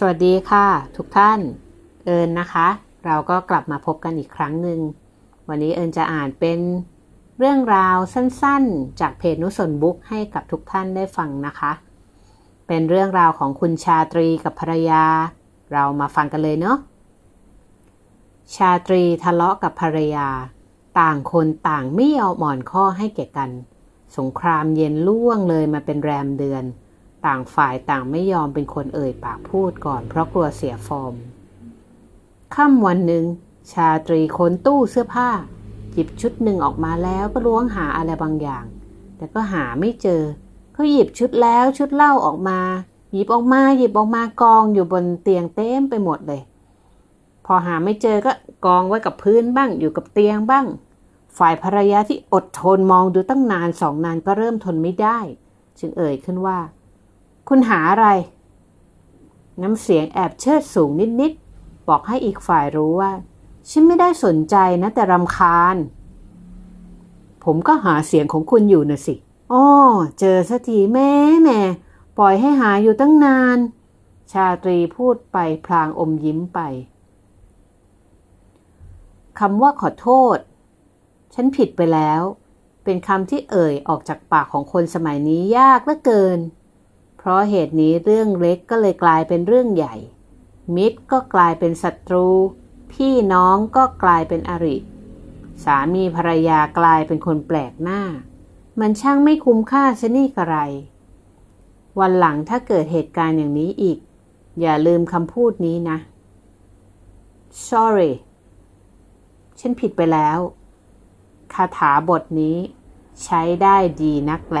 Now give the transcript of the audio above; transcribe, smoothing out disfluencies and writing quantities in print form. สวัสดีค่ะทุกท่านเอิญนะคะเราก็กลับมาพบกันอีกครั้งหนึ่งวันนี้เอิญจะอ่านเป็นเรื่องราวสั้นๆจากเพจนุสนบุ๊กให้กับทุกท่านได้ฟังนะคะเป็นเรื่องราวของคุณชาตรีกับภรรยาเรามาฟังกันเลยเนาะชาตรีทะเลาะกับภรรยาต่างคนต่างไม่เอาอ่อนข้อให้แก่กันสงครามเย็นล่วงเลยมาเป็นแรมเดือนต่างฝ่ายต่างไม่ยอมเป็นคนเอ่ยปากพูดก่อนเพราะกลัวเสียฟอร์มค่ำวันหนึ่งชาตรีค้นตู้เสื้อผ้าหยิบชุดหนึ่งออกมาแล้วก็ล้วงหาอะไรบางอย่างแต่ก็หาไม่เจอเขาหยิบชุดแล้วชุดเล่าออกมาหยิบออกมากองอยู่บนเตียงเต็มไปหมดเลยพอหาไม่เจอก็กองไว้กับพื้นบ้างอยู่กับเตียงบ้างฝ่ายภรรยาที่อดทนมองดูตั้งนาน2 นานก็เริ่มทนไม่ได้จึงเอ่ยขึ้นว่าคุณหาอะไรน้ำเสียงแอบเชิดสูงนิดๆบอกให้อีกฝ่ายรู้ว่าฉันไม่ได้สนใจนะแต่รำคาญผมก็หาเสียงของคุณอยู่น่ะสิอ้อเจอสักทีแม่ปล่อยให้หาอยู่ตั้งนานชาตรีพูดไปพลางอมยิ้มไปคำว่าขอโทษฉันผิดไปแล้วเป็นคำที่เอ่ยออกจากปากของคนสมัยนี้ยากเหลือเกินเพราะเหตุนี้เรื่องเล็กก็เลยกลายเป็นเรื่องใหญ่มิตรก็กลายเป็นศัตรูพี่น้องก็กลายเป็นอริสามีภรรยากลายเป็นคนแปลกหน้ามันช่างไม่คุ้มค่าซะนี่กระไรวันหลังถ้าเกิดเหตุการณ์อย่างนี้อีกอย่าลืมคำพูดนี้นะ Sorry ฉันผิดไปแล้วคาถาบทนี้ใช้ได้ดีนักแล